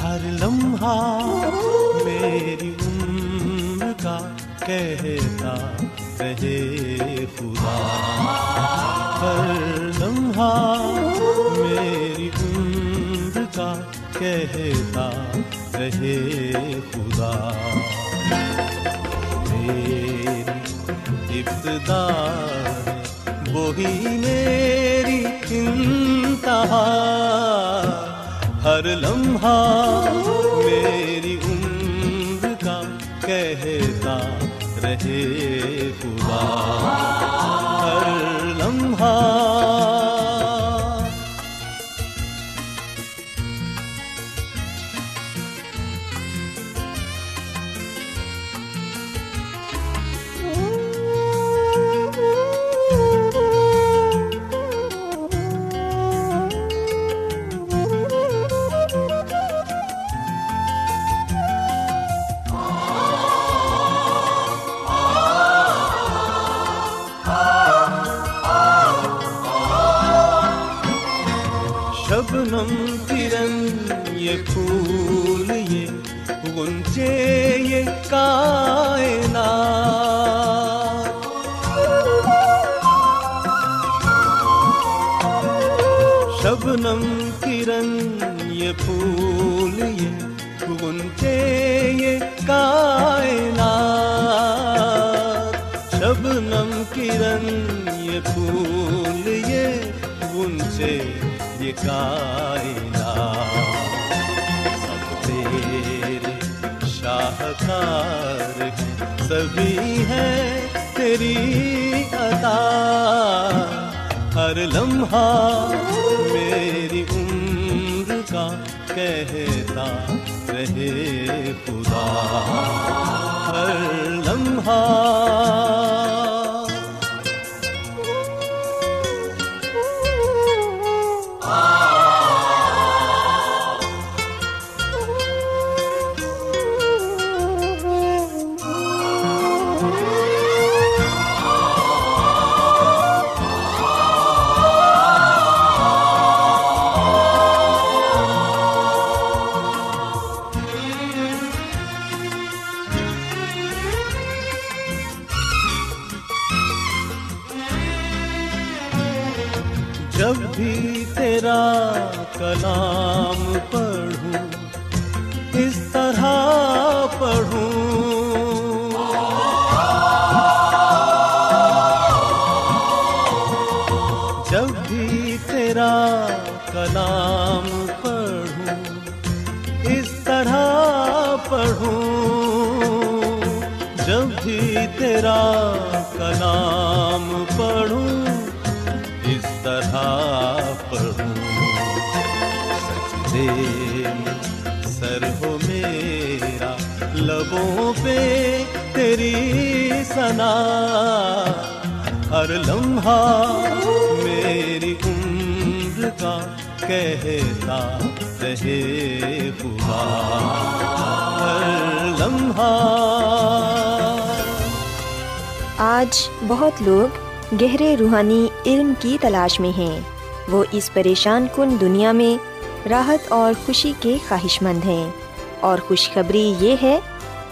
ہر لمحہ میری عمر کا کہتا رہے خدا، ہر لمحہ شبنم کرن یہ پھول یہ گنتے یہ کائنات، شبنم کرن یہ پھول یہ گنتے یہ کائنات، سب تیرے شاہکار سبھی ہے تیری عطا، ہر لمحہ میری عمر کا کہتا رہے خدا، ہر لمحہ کلام پڑھوں اس طرح پڑھوں، جب بھی تیرا کلام پڑھوں اس طرح پڑھوں، جب بھی تیرا کلام پڑھوں اس طرح پڑھوں، سر ہو میرا، لبوں پہ تیری ثنا، ہر لمحہ میری عمر کا کہتا رہے خدا، ہر لمحہ۔ آج بہت لوگ گہرے روحانی علم کی تلاش میں ہیں، وہ اس پریشان کن دنیا میں راحت اور خوشی کے خواہش مند ہیں، اور خوشخبری یہ ہے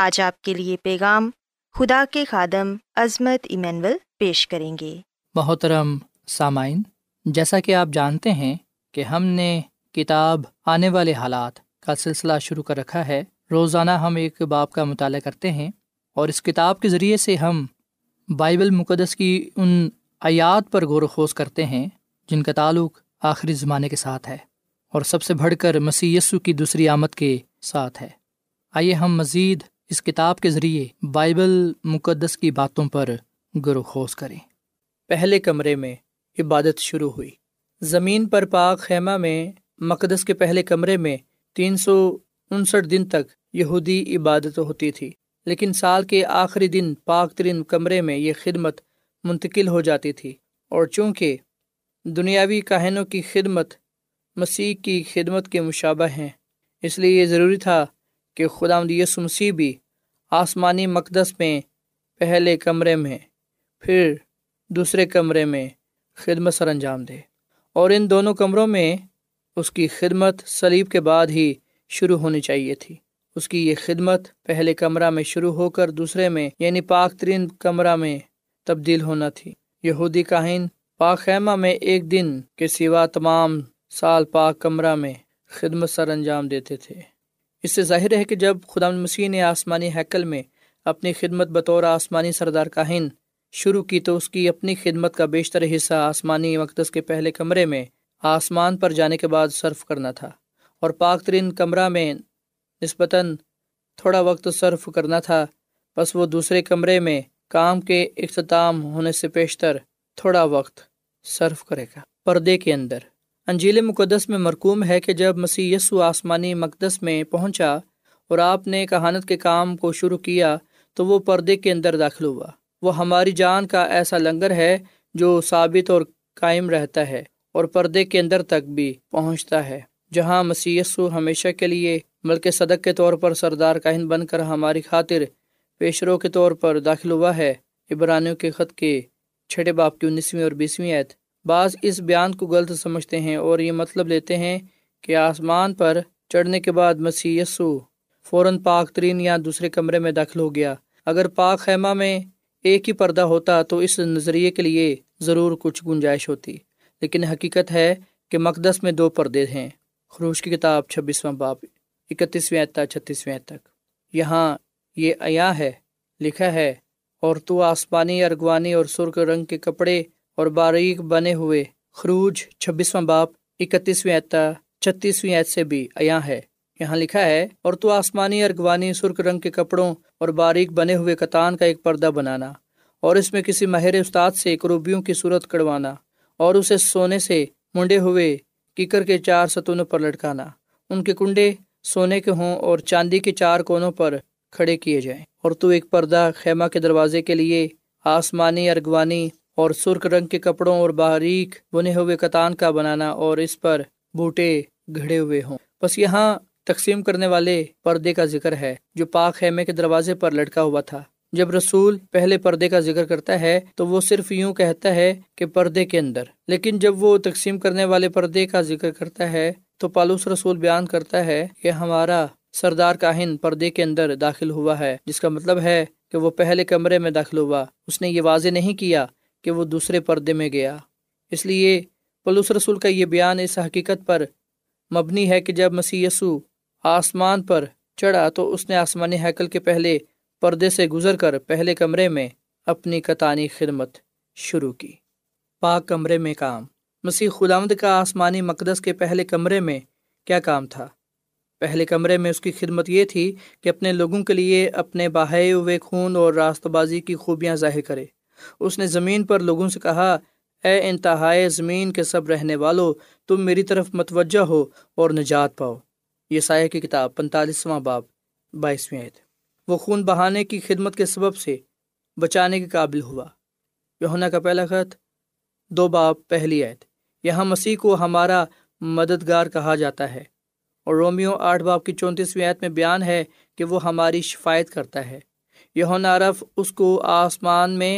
آج آپ کے لیے پیغام خدا کے خادم عظمت ایمینول پیش کریں گے۔ محترم سامعین، جیسا کہ آپ جانتے ہیں کہ ہم نے کتاب آنے والے حالات کا سلسلہ شروع کر رکھا ہے۔ روزانہ ہم ایک باب کا مطالعہ کرتے ہیں، اور اس کتاب کے ذریعے سے ہم بائبل مقدس کی ان آیات پر غور و خوض کرتے ہیں جن کا تعلق آخری زمانے کے ساتھ ہے، اور سب سے بڑھ کر مسیح یسو کی دوسری آمد کے ساتھ ہے۔ آئیے ہم مزید اس کتاب کے ذریعے بائبل مقدس کی باتوں پر غور و خوض کریں۔ پہلے کمرے میں عبادت شروع ہوئی۔ زمین پر پاک خیمہ میں، مقدس کے پہلے کمرے میں 359 دن تک یہودی عبادت ہوتی تھی، لیکن سال کے آخری دن پاک ترین کمرے میں یہ خدمت منتقل ہو جاتی تھی، اور چونکہ دنیاوی کاہنوں کی خدمت مسیح کی خدمت کے مشابہ ہیں، اس لیے یہ ضروری تھا کہ خداوند یسوع مسیح بھی آسمانی مقدس میں پہلے کمرے میں، پھر دوسرے کمرے میں خدمت سر انجام دے، اور ان دونوں کمروں میں اس کی خدمت صلیب کے بعد ہی شروع ہونی چاہیے تھی۔ اس کی یہ خدمت پہلے کمرہ میں شروع ہو کر دوسرے میں، یعنی پاک ترین کمرہ میں تبدیل ہونا تھی۔ یہودی کاہن پاک خیمہ میں ایک دن کے سوا تمام سال پاک کمرہ میں خدمت سر انجام دیتے تھے۔ اس سے ظاہر ہے کہ جب خداوند مسیح نے آسمانی ہیکل میں اپنی خدمت بطور آسمانی سردار کاہن شروع کی، تو اس کی اپنی خدمت کا بیشتر حصہ آسمانی مقدس کے پہلے کمرے میں آسمان پر جانے کے بعد صرف کرنا تھا، اور پاک ترین کمرہ میں نسبتاً تھوڑا وقت صرف کرنا تھا۔ بس وہ دوسرے کمرے میں کام کے اختتام ہونے سے پیشتر تھوڑا وقت صرف کرے گا۔ پردے کے اندر انجیل مقدس میں مرقوم ہے کہ جب مسیح یسوع آسمانی مقدس میں پہنچا اور آپ نے کہانت کے کام کو شروع کیا، تو وہ پردے کے اندر داخل ہوا۔ وہ ہماری جان کا ایسا لنگر ہے جو ثابت اور قائم رہتا ہے، اور پردے کے اندر تک بھی پہنچتا ہے، جہاں مسیح یسوع ہمیشہ کے لیے ملکہ صدق کے طور پر سردار کاہن بن کر ہماری خاطر پیشرو کے طور پر داخل ہوا ہے۔ عبرانیوں کے خط کے 6 باب کی 19ویں اور 20ویں آیت۔ بعض اس بیان کو غلط سمجھتے ہیں اور یہ مطلب لیتے ہیں کہ آسمان پر چڑھنے کے بعد مسیح یسوع فوراً پاک ترین یا دوسرے کمرے میں داخل ہو گیا۔ اگر پاک خیمہ میں ایک ہی پردہ ہوتا تو اس نظریے کے لیے ضرور کچھ گنجائش ہوتی، لیکن حقیقت ہے کہ مقدس میں 2 پردے ہیں۔ خروج کی کتاب 26واں باب 31ویں آیت 36ویں تک۔ یہاں یہ آیا ہے، لکھا ہے، اور تو آسمانی، ارغوانی اور سرخ رنگ کے کپڑے اور باریک بنے ہوئے۔ خروج 26واں باب 31ویں آیت 36ویں آیت سے بھی آیا ہے، یہاں لکھا ہے، اور تو آسمانی، ارغوانی، سرخ رنگ کے کپڑوں اور باریک بنے ہوئے کتان کا ایک پردہ بنانا، اور اس میں کسی ماہر استاد سے کروبیوں کی صورت کڑوانا، اور اسے سونے سے منڈے ہوئے کیکر کے 4 ستونوں پر لٹکانا۔ ان کے کنڈے سونے کے ہوں اور چاندی کے 4 کونوں پر کھڑے کیے جائیں۔ اور تو ایک پردہ خیمہ کے دروازے کے لیے آسمانی، ارغوانی اور سرخ رنگ کے کپڑوں اور باریک بنے ہوئے کتان کا بنانا، اور اس پر بوٹے گھڑے ہوئے ہوں۔ بس یہاں تقسیم کرنے والے پردے کا ذکر ہے جو پاک خیمے کے دروازے پر لٹکا ہوا تھا۔ جب رسول پہلے پردے کا ذکر کرتا ہے تو وہ صرف یوں کہتا ہے کہ پردے کے اندر، لیکن جب وہ تقسیم کرنے والے پردے کا ذکر کرتا ہے تو پالوس رسول بیان کرتا ہے کہ ہمارا سردار کاہن پردے کے اندر داخل ہوا ہے، جس کا مطلب ہے کہ وہ پہلے کمرے میں داخل ہوا۔ اس نے یہ واضح نہیں کیا کہ وہ دوسرے پردے میں گیا۔ اس لیے پالوس رسول کا یہ بیان اس حقیقت پر مبنی ہے کہ جب مسیح یسوع آسمان پر چڑھا تو اس نے آسمانی ہیکل کے پہلے پردے سے گزر کر پہلے کمرے میں اپنی قطانی خدمت شروع کی۔ پاک کمرے میں کام۔ مسیح خداوند کا آسمانی مقدس کے پہلے کمرے میں کیا کام تھا؟ پہلے کمرے میں اس کی خدمت یہ تھی کہ اپنے لوگوں کے لیے اپنے بہائے ہوئے خون اور راستہ بازی کی خوبیاں ظاہر کرے۔ اس نے زمین پر لوگوں سے کہا، اے انتہائے زمین کے سب رہنے والو، تم میری طرف متوجہ ہو اور نجات پاؤ۔ یسایہ کی کتاب 45واں باب 22ویں آیت۔ وہ خون بہانے کی خدمت کے سبب سے بچانے کے قابل ہوا۔ یوحنا کا پہلا خط 2 باب پہلی آیت۔ یہاں مسیح کو ہمارا مددگار کہا جاتا ہے، اور رومیو 8 باب کی 34ویں آیت میں بیان ہے کہ وہ ہماری شفایت کرتا ہے۔ یوحنا عرف اس کو آسمان میں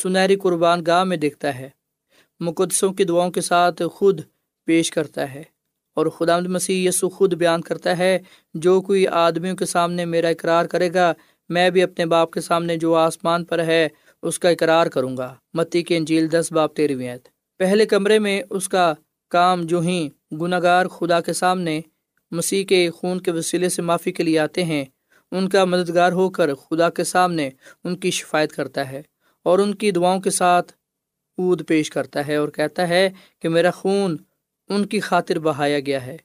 سنہری قربان گاہ میں دیکھتا ہے، مقدسوں کی دعاؤں کے ساتھ خود پیش کرتا ہے، اور خداوند مسیح یسوع خود بیان کرتا ہے، جو کوئی آدمیوں کے سامنے میرا اقرار کرے گا، میں بھی اپنے باپ کے سامنے جو آسمان پر ہے اس کا اقرار کروں گا۔ متی کی انجیل 10 باب 13ویں آیت۔ پہلے کمرے میں اس کا کام جو ہی گناہگار خدا کے سامنے مسیح کے خون کے وسیلے سے معافی کے لیے آتے ہیں، ان کا مددگار ہو کر خدا کے سامنے ان کی شفایت کرتا ہے، اور ان کی دعاؤں کے ساتھ عود پیش کرتا ہے، اور کہتا ہے کہ میرا خون ان کی خاطر بہایا گیا ہے،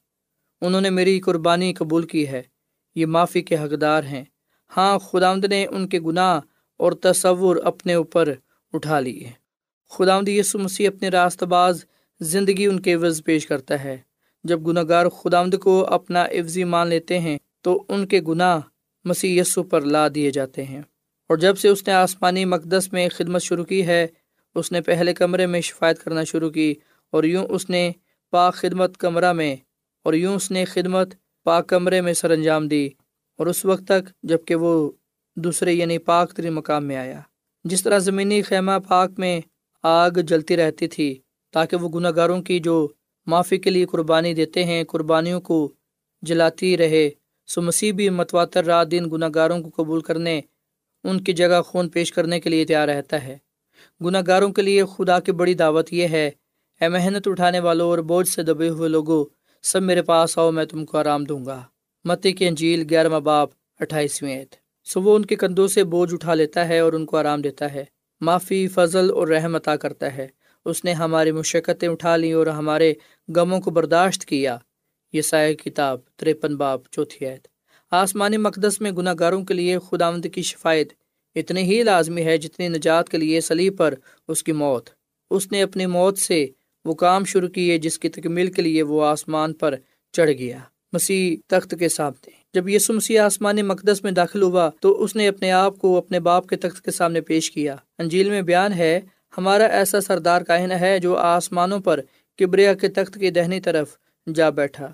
انہوں نے میری قربانی قبول کی ہے، یہ معافی کے حقدار ہیں۔ ہاں، خداوند نے ان کے گناہ اور تصور اپنے اوپر اٹھا لیے۔ خداوند یسوع مسیح اپنے راستہ باز زندگی ان کے عوض پیش کرتا ہے۔ جب گناہ گار خداوند کو اپنا عوضی مان لیتے ہیں تو ان کے گناہ مسیح یسوع پر لا دیے جاتے ہیں، اور جب سے اس نے آسمانی مقدس میں خدمت شروع کی ہے، اس نے پہلے کمرے میں شفایت کرنا شروع کی، اور یوں اس نے پاک خدمت کمرہ میں سر انجام دی، اور اس وقت تک جب کہ وہ دوسرے یعنی پاک ترین مقام میں آیا۔ جس طرح زمینی خیمہ پاک میں آگ جلتی رہتی تھی تاکہ وہ گناہ گاروں کی جو معافی کے لیے قربانی دیتے ہیں قربانیوں کو جلاتی رہے، سو مسیح بھی متواتر رات دن گناہ گاروں کو قبول کرنے، ان کی جگہ خون پیش کرنے کے لیے تیار رہتا ہے۔ گناہ گاروں کے لیے خدا کی بڑی دعوت یہ ہے، اے محنت اٹھانے والوں اور بوجھ سے دبے ہوئے لوگوں، سب میرے پاس آؤ، میں تم کو آرام دوں گا۔ متی کی انجیل 11 باب 28ویں آیت۔ سو وہ ان کے کندھوں سے بوجھ اٹھا لیتا ہے اور ان کو آرام دیتا ہے، معافی، فضل اور رحم عطا کرتا ہے۔ اس نے ہماری مشقتیں اٹھا لیں اور ہمارے غموں کو برداشت کیا۔ یسایہ کتاب 53 باب 4ویں آیت۔ آسمانی مقدس میں گناہ گاروں کے لیے خداوند کی شفایت اتنی ہی لازمی ہے جتنی نجات کے لیے صلیب پر اس کی موت۔ اس نے اپنی موت سے وہ کام شروع کیے جس کی تکمیل کے لیے وہ آسمان پر چڑھ گیا، مسیح تخت کے سامنے۔ جب یسوع مسیح آسمانی مقدس میں داخل ہوا تو اس نے اپنے آپ کو اپنے باپ کے تخت کے سامنے پیش کیا۔ انجیل میں بیان ہے، ہمارا ایسا سردار کاہن ہے جو آسمانوں پر کبریا کے تخت کی دہنی طرف جا بیٹھا۔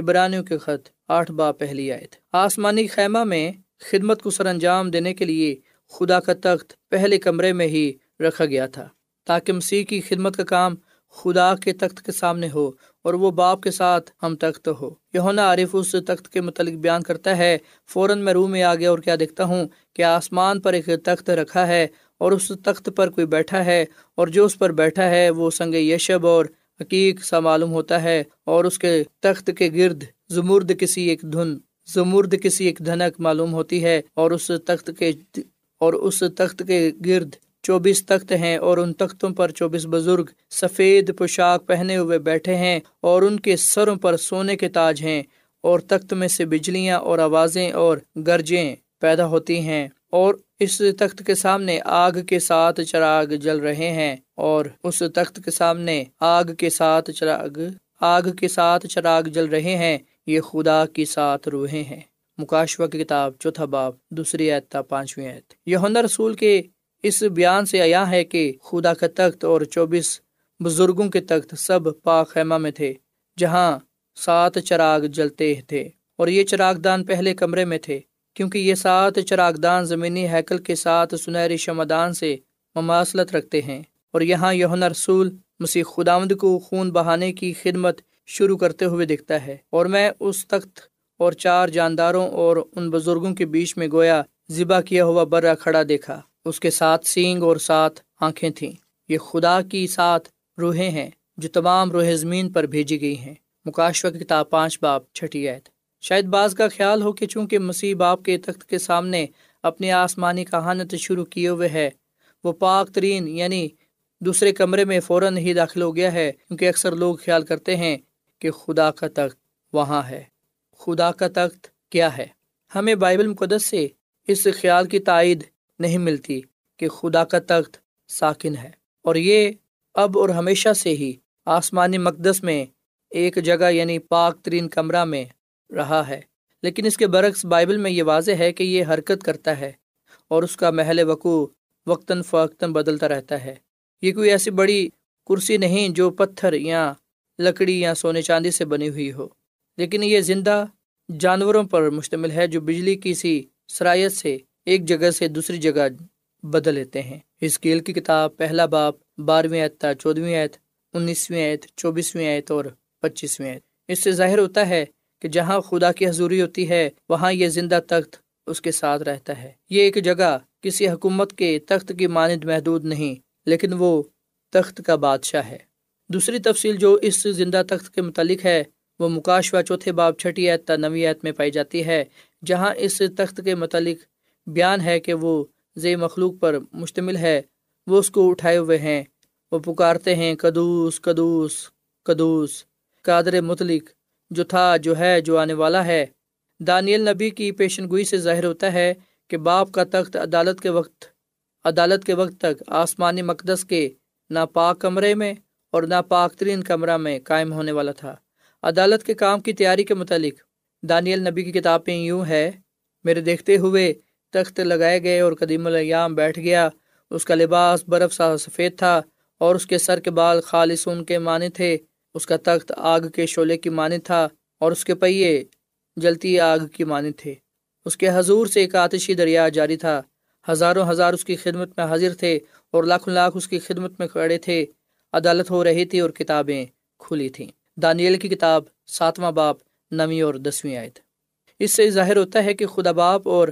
عبرانیوں کے خط 8 باب پہلی آیت۔ آسمانی خیمہ میں خدمت کو سر انجام دینے کے لیے خدا کا تخت پہلے کمرے میں ہی رکھا گیا تھا، تاکہ مسیح کی خدمت کا کام خدا کے تخت کے سامنے ہو اور وہ باپ کے ساتھ ہم تخت ہو۔ یوحنا عارف اس تخت کے متعلق بیان کرتا ہے، فوراً میں روح میں آ گیا اور کیا دیکھتا ہوں کہ آسمان پر ایک تخت رکھا ہے، اور اس تخت پر کوئی بیٹھا ہے، اور جو اس پر بیٹھا ہے وہ سنگ یشب اور عقیق سا معلوم ہوتا ہے، اور اس کے تخت کے گرد زمرد کسی ایک دھنک معلوم ہوتی ہے، اور اس تخت کے گرد 24 تخت ہیں، اور ان تختوں پر 24 بزرگ سفید پوشاک پہنے ہوئے بیٹھے ہیں، اور ان کے سروں پر سونے کے تاج ہیں، اور تخت میں سے بجلیاں اور آوازیں اور گرجیں پیدا ہوتی ہیں، اور اس تخت کے سامنے آگ کے ساتھ چراغ جل رہے ہیں، اور اس تخت کے سامنے آگ کے ساتھ چراغ جل رہے ہیں، یہ خدا کی 7 روحیں ہیں۔ مکاشفہ کی کتاب 4 باب 2 آیت تا 5ویں آیت۔ یوحنا رسول کے اس بیان سے آیا ہے کہ خدا کا تخت اور 24 بزرگوں کے تخت سب پاک خیمہ میں تھے، جہاں 7 چراغ جلتے تھے، اور یہ چراغدان پہلے کمرے میں تھے، کیونکہ یہ 7 چراغدان زمینی ہیکل کے ساتھ سنہری شمعدان سے مماثلت رکھتے ہیں، اور یہاں یوحنا رسول مسیح خداوند کو خون بہانے کی خدمت شروع کرتے ہوئے دکھتا ہے، اور میں اس تخت اور 4 جانداروں اور ان بزرگوں کے بیچ میں گویا ذبح کیا ہوا برا کھڑا دیکھا۔ اس کے 7 سینگ اور 7 آنکھیں تھیں۔ یہ خدا کی 7 روحیں ہیں جو تمام روح زمین پر بھیجی گئی ہیں۔ مکاشفہ کی کتاب 5 باب 6 آیت۔ شاید بعض کا خیال ہو کہ چونکہ مسیح باپ کے تخت کے سامنے اپنی آسمانی کہانت شروع کیے ہوئے ہے، وہ پاک ترین یعنی دوسرے کمرے میں فوراً ہی داخل ہو گیا ہے، کیونکہ اکثر لوگ خیال کرتے ہیں کہ خدا کا تخت وہاں ہے۔ خدا کا تخت کیا ہے؟ ہمیں بائبل مقدس سے اس خیال کی تائید نہیں ملتی کہ خدا کا تخت ساکن ہے، اور یہ اب اور ہمیشہ سے ہی آسمانی مقدس میں ایک جگہ یعنی پاک ترین کمرہ میں رہا ہے۔ لیکن اس کے برعکس بائبل میں یہ واضح ہے کہ یہ حرکت کرتا ہے، اور اس کا محل وقوع وقتاً فوقتاً بدلتا رہتا ہے۔ یہ کوئی ایسی بڑی کرسی نہیں جو پتھر یا لکڑی یا سونے چاندی سے بنی ہوئی ہو، لیکن یہ زندہ جانوروں پر مشتمل ہے جو بجلی کی سی سرایت سے ایک جگہ سے دوسری جگہ بدل لیتے ہیں۔ حزقیل کی کتاب 1 باب 12 آیت تا 14 آیت، 19 آیت، 24 آیت اور 25 آیت۔ اس سے ظاہر ہوتا ہے کہ جہاں خدا کی حضوری ہوتی ہے وہاں یہ زندہ تخت اس کے ساتھ رہتا ہے۔ یہ ایک جگہ کسی حکومت کے تخت کی مانند محدود نہیں، لیکن وہ تخت کا بادشاہ ہے۔ دوسری تفصیل جو اس زندہ تخت کے متعلق ہے وہ مکاشفہ 4 باب 6 آیت تا 9 آیت میں پائی جاتی ہے، جہاں اس تخت کے متعلق بیان ہے کہ وہ ذی مخلوق پر مشتمل ہے، وہ اس کو اٹھائے ہوئے ہیں، وہ پکارتے ہیں قدوس قدوس قدوس، قادر مطلق، جو تھا، جو ہے، جو آنے والا ہے۔ دانیل نبی کی پیشنگوئی سے ظاہر ہوتا ہے کہ باپ کا تخت عدالت کے وقت تک آسمانی مقدس کے ناپاک کمرے میں اور ناپاک ترین کمرہ میں قائم ہونے والا تھا۔ عدالت کے کام کی تیاری کے متعلق دانیل نبی کی کتاب میں یوں ہے: میرے دیکھتے ہوئے تخت لگائے گئے اور قدیم الایام بیٹھ گیا، اس کا لباس برف سا سفید تھا اور اس کے سر کے بال خالص اون کے معنی تھے، اس کا تخت آگ کے شعلے کی معنی تھا اور اس کے پہیے جلتی آگ کی معنی تھے، اس کے حضور سے ایک آتشی دریا جاری تھا، ہزاروں ہزار اس کی خدمت میں حاضر تھے اور لاکھوں لاکھ اس کی خدمت میں کھڑے تھے، عدالت ہو رہی تھی اور کتابیں کھلی تھیں۔ دانیل کی کتاب 7واں باب 9 اور 10 آیت۔ اس سے ظاہر ہوتا ہے کہ خدا باپ اور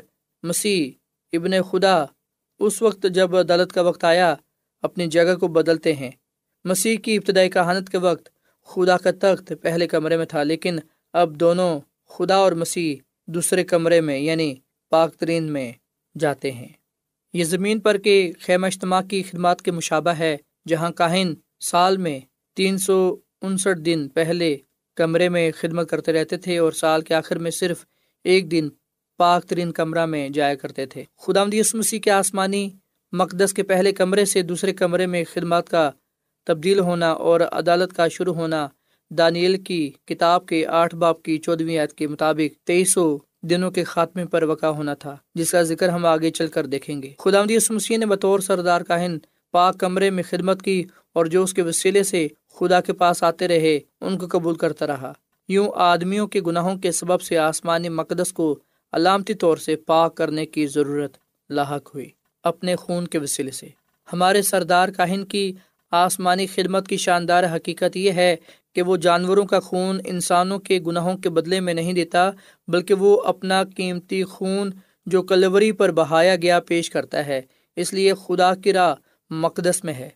مسیح ابن خدا اس وقت جب عدالت کا وقت آیا اپنی جگہ کو بدلتے ہیں۔ مسیح کی ابتدائی کہانت کے وقت خدا کا تخت پہلے کمرے میں تھا، لیکن اب دونوں خدا اور مسیح دوسرے کمرے میں یعنی پاک ترین میں جاتے ہیں۔ یہ زمین پر کے خیمہ اجتماع کی خدمات کے مشابہ ہے، جہاں کاہن سال میں 359 دن پہلے کمرے میں خدمت کرتے رہتے تھے اور سال کے آخر میں صرف ایک دن پاک ترین کمرہ میں جایا کرتے تھے۔ خداوند یسوع مسیح کے آسمانی مقدس کے پہلے کمرے سے دوسرے کمرے میں خدمات کا تبدیل ہونا اور عدالت کا شروع ہونا دانیل کی کتاب کے 8 باب کی 14 آیت کے مطابق 2300 دنوں کے خاتمے پر وقع ہونا تھا، جس کا ذکر ہم آگے چل کر دیکھیں گے۔ خداوند یسوع مسیح نے بطور سردار کاہن پاک کمرے میں خدمت کی، اور جو اس کے وسیلے سے خدا کے پاس آتے رہے ان کو قبول کرتا رہا۔ یوں آدمیوں کے گناہوں کے سبب سے آسمانی مقدس کو علامتی طور سے پاک کرنے کی ضرورت لاحق ہوئی۔ اپنے خون کے وسیلے سے ہمارے سردار کاہن کی آسمانی خدمت کی شاندار حقیقت یہ ہے کہ وہ جانوروں کا خون انسانوں کے گناہوں کے بدلے میں نہیں دیتا، بلکہ وہ اپنا قیمتی خون جو کلوری پر بہایا گیا پیش کرتا ہے۔ اس لیے خدا کی راہ مقدس میں ہے۔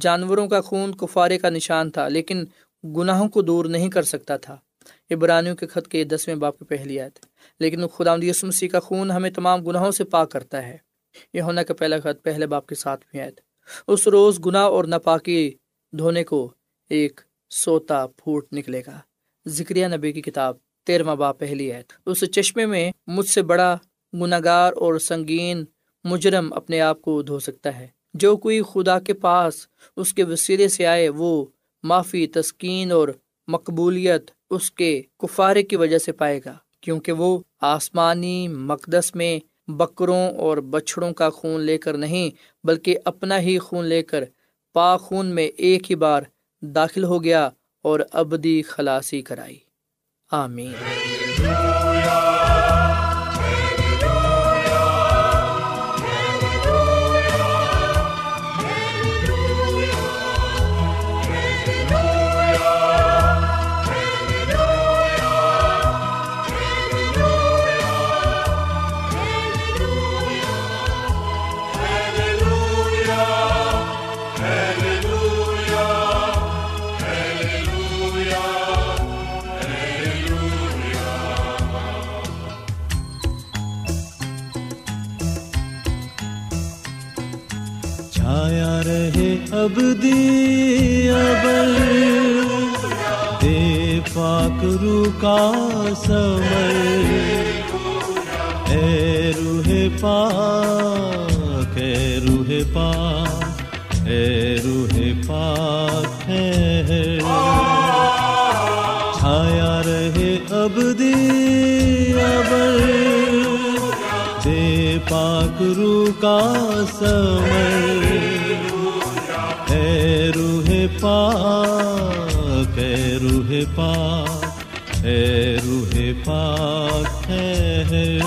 جانوروں کا خون کفارے کا نشان تھا، لیکن گناہوں کو دور نہیں کر سکتا تھا، عبرانیوں کے خط کے 10ویں باب کی 1 آیت۔ لیکن خداوند یسوع مسیح کا خون ہمیں تمام گناہوں سے پاک کرتا ہے، یوحنا کا پہلا خط 1 باب کی 7 آیت۔ اس روز گناہ اور ناپاکی دھونے کو ایک سوتا پھوٹ نکلے گا، زکریا نبی کی کتاب 13واں باب 1 آیت۔ اس چشمے میں مجھ سے بڑا گناہگار اور سنگین مجرم اپنے آپ کو دھو سکتا ہے۔ جو کوئی خدا کے پاس اس کے وسیلے سے آئے وہ معافی، تسکین اور مقبولیت اس کے کفارے کی وجہ سے پائے گا، کیونکہ وہ آسمانی مقدس میں بکروں اور بچھڑوں کا خون لے کر نہیں، بلکہ اپنا ہی خون لے کر پاک خون میں ایک ہی بار داخل ہو گیا اور ابدی خلاصی کرائی۔ آمین۔ چھایا رہے ابدی ابد، دے پاک روح کا ثمر، اے روح پاک، اے روح پاک، اے روح پاک ہے، چھایا رہے ابدی ابد، دے پاک روح کا ثمر، اے روح پاک، اے روح پاک، اے روح پاک ہے،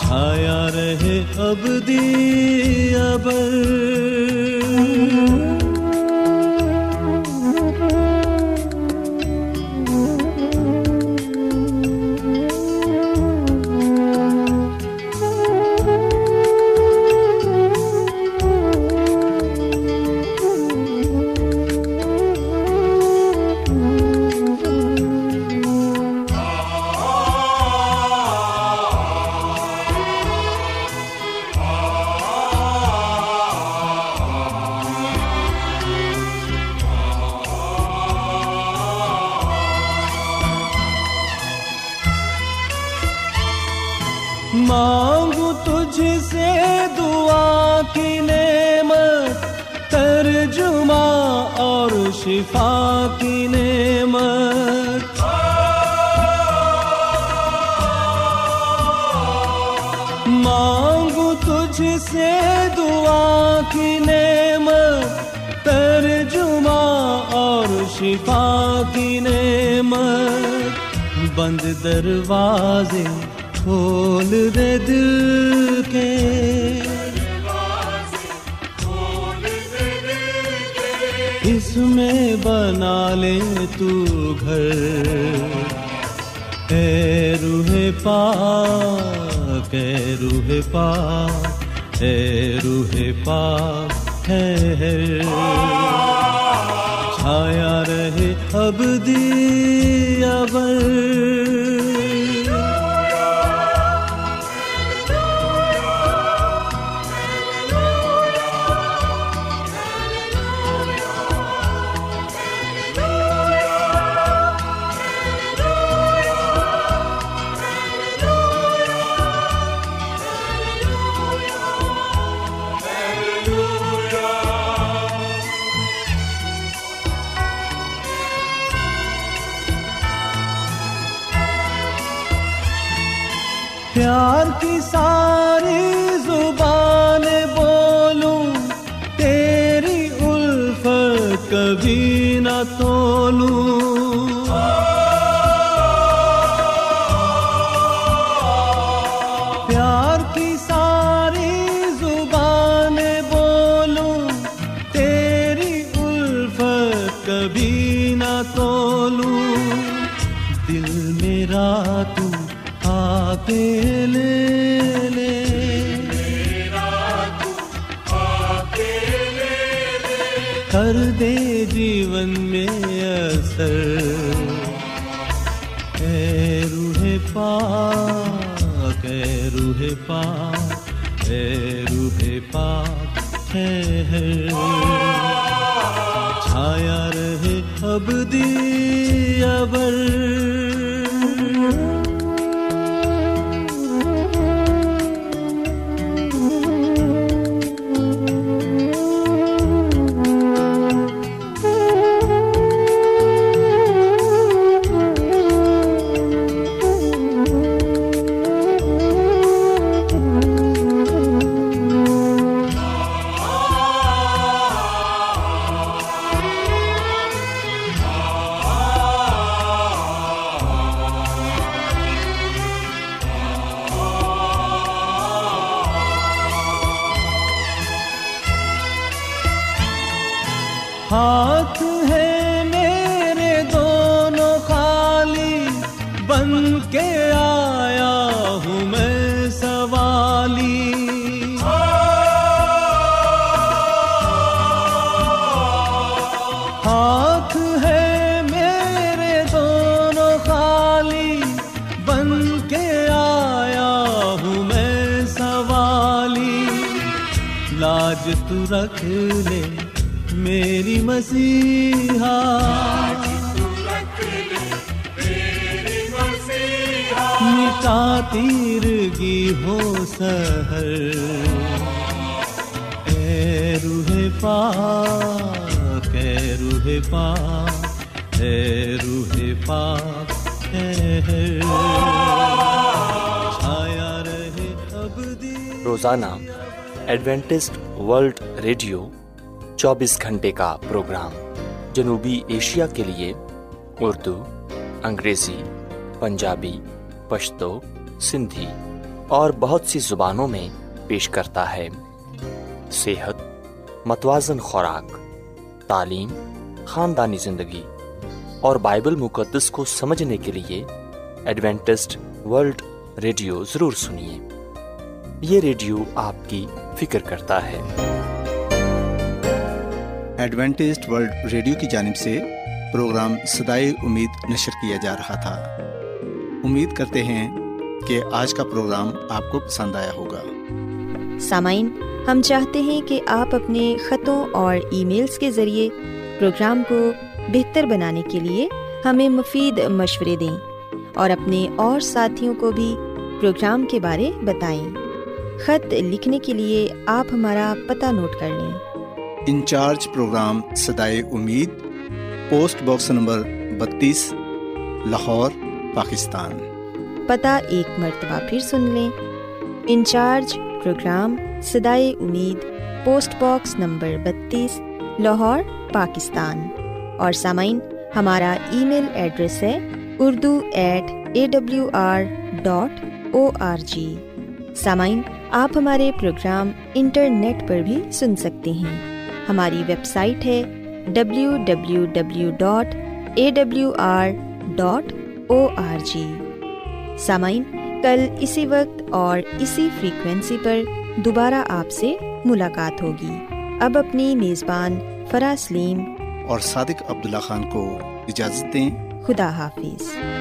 چھایا رہے ابدی ابد۔ مانگوں تجھ سے دعا کی نعمت، ترجمہ اور شفا کی نعمت، مانگوں تجھ سے دعا کی نعمت، ترجمہ اور شفا کی نعمت، بند دروازے کھول دے دل کے، اس میں بنا لے تو گھر، اے روح پاک، اے روح پاک، اے روح پاک ہے، چھایا رہے ابدی ابد۔ پیار کی ساری زبان بولوں، تیری الفت کبھی نہ تولوں، پیار کی ساری زبان بولوں، تیری الفت کبھی نہ تولوں، دل میرا تو آکے لے لے، کر دے جیون میں اثر، اے روح پاک، اے روح پاک، اے روح پاک ہے، چھایا رہے ابدی ابد۔ ہاتھ ہے میرے دونوں خالی، بن کے آیا ہوں میں سوالی، ہاتھ ہے میرے دونوں خالی، بن کے آیا ہوں میں سوالی، لا آج تو رکھ لے میری مسیحا، آج تو رکھ لے میری مسیحا، مٹا تیرگی ہو سحر، اے روح پاک، اے روح پاک، اے روح پاک، روزانہ ایڈوینٹسٹ ورلڈ ریڈیو 24 گھنٹے کا پروگرام جنوبی ایشیا کے لیے اردو، انگریزی، پنجابی، پشتو، سندھی اور بہت سی زبانوں میں پیش کرتا ہے۔ صحت، متوازن خوراک، تعلیم، خاندانی زندگی اور بائبل مقدس کو سمجھنے کے لیے ایڈوینٹسٹ ورلڈ ریڈیو ضرور سنیے۔ یہ ریڈیو آپ کی فکر کرتا ہے۔ ایڈوینٹسٹ ورلڈ ریڈیو کی جانب سے پروگرام صدائے امید نشر کیا جا رہا تھا۔ امید کرتے ہیں کہ آج کا پروگرام آپ کو پسند آیا ہوگا۔ سامعین، ہم چاہتے ہیں کہ آپ اپنے خطوں اور ای میلز کے ذریعے پروگرام کو بہتر بنانے کے لیے ہمیں مفید مشورے دیں اور اپنے اور ساتھیوں کو بھی پروگرام کے بارے بتائیں۔ خط لکھنے کے لیے آپ ہمارا پتہ نوٹ کر لیں۔ انچارج پروگرام صدائے امید، post box number 32، Lahore, Pakistan. پتہ ایک مرتبہ پھر سن لیں۔ انچارج پروگرام صدائے امید، post box number 32، Lahore, Pakistan. اور سامعین، ہمارا ای میل ایڈریس ہے urdu@awr.org۔ سامعین، آپ ہمارے پروگرام انٹرنیٹ پر بھی سن سکتے ہیں۔ ہماری ویب سائٹ ہے www.awr.org۔ سامعین، کل اسی وقت اور اسی فریکوینسی پر دوبارہ آپ سے ملاقات ہوگی۔ اب اپنی میزبان فرا سلیم اور صادق عبداللہ خان کو اجازت دیں۔ خدا حافظ۔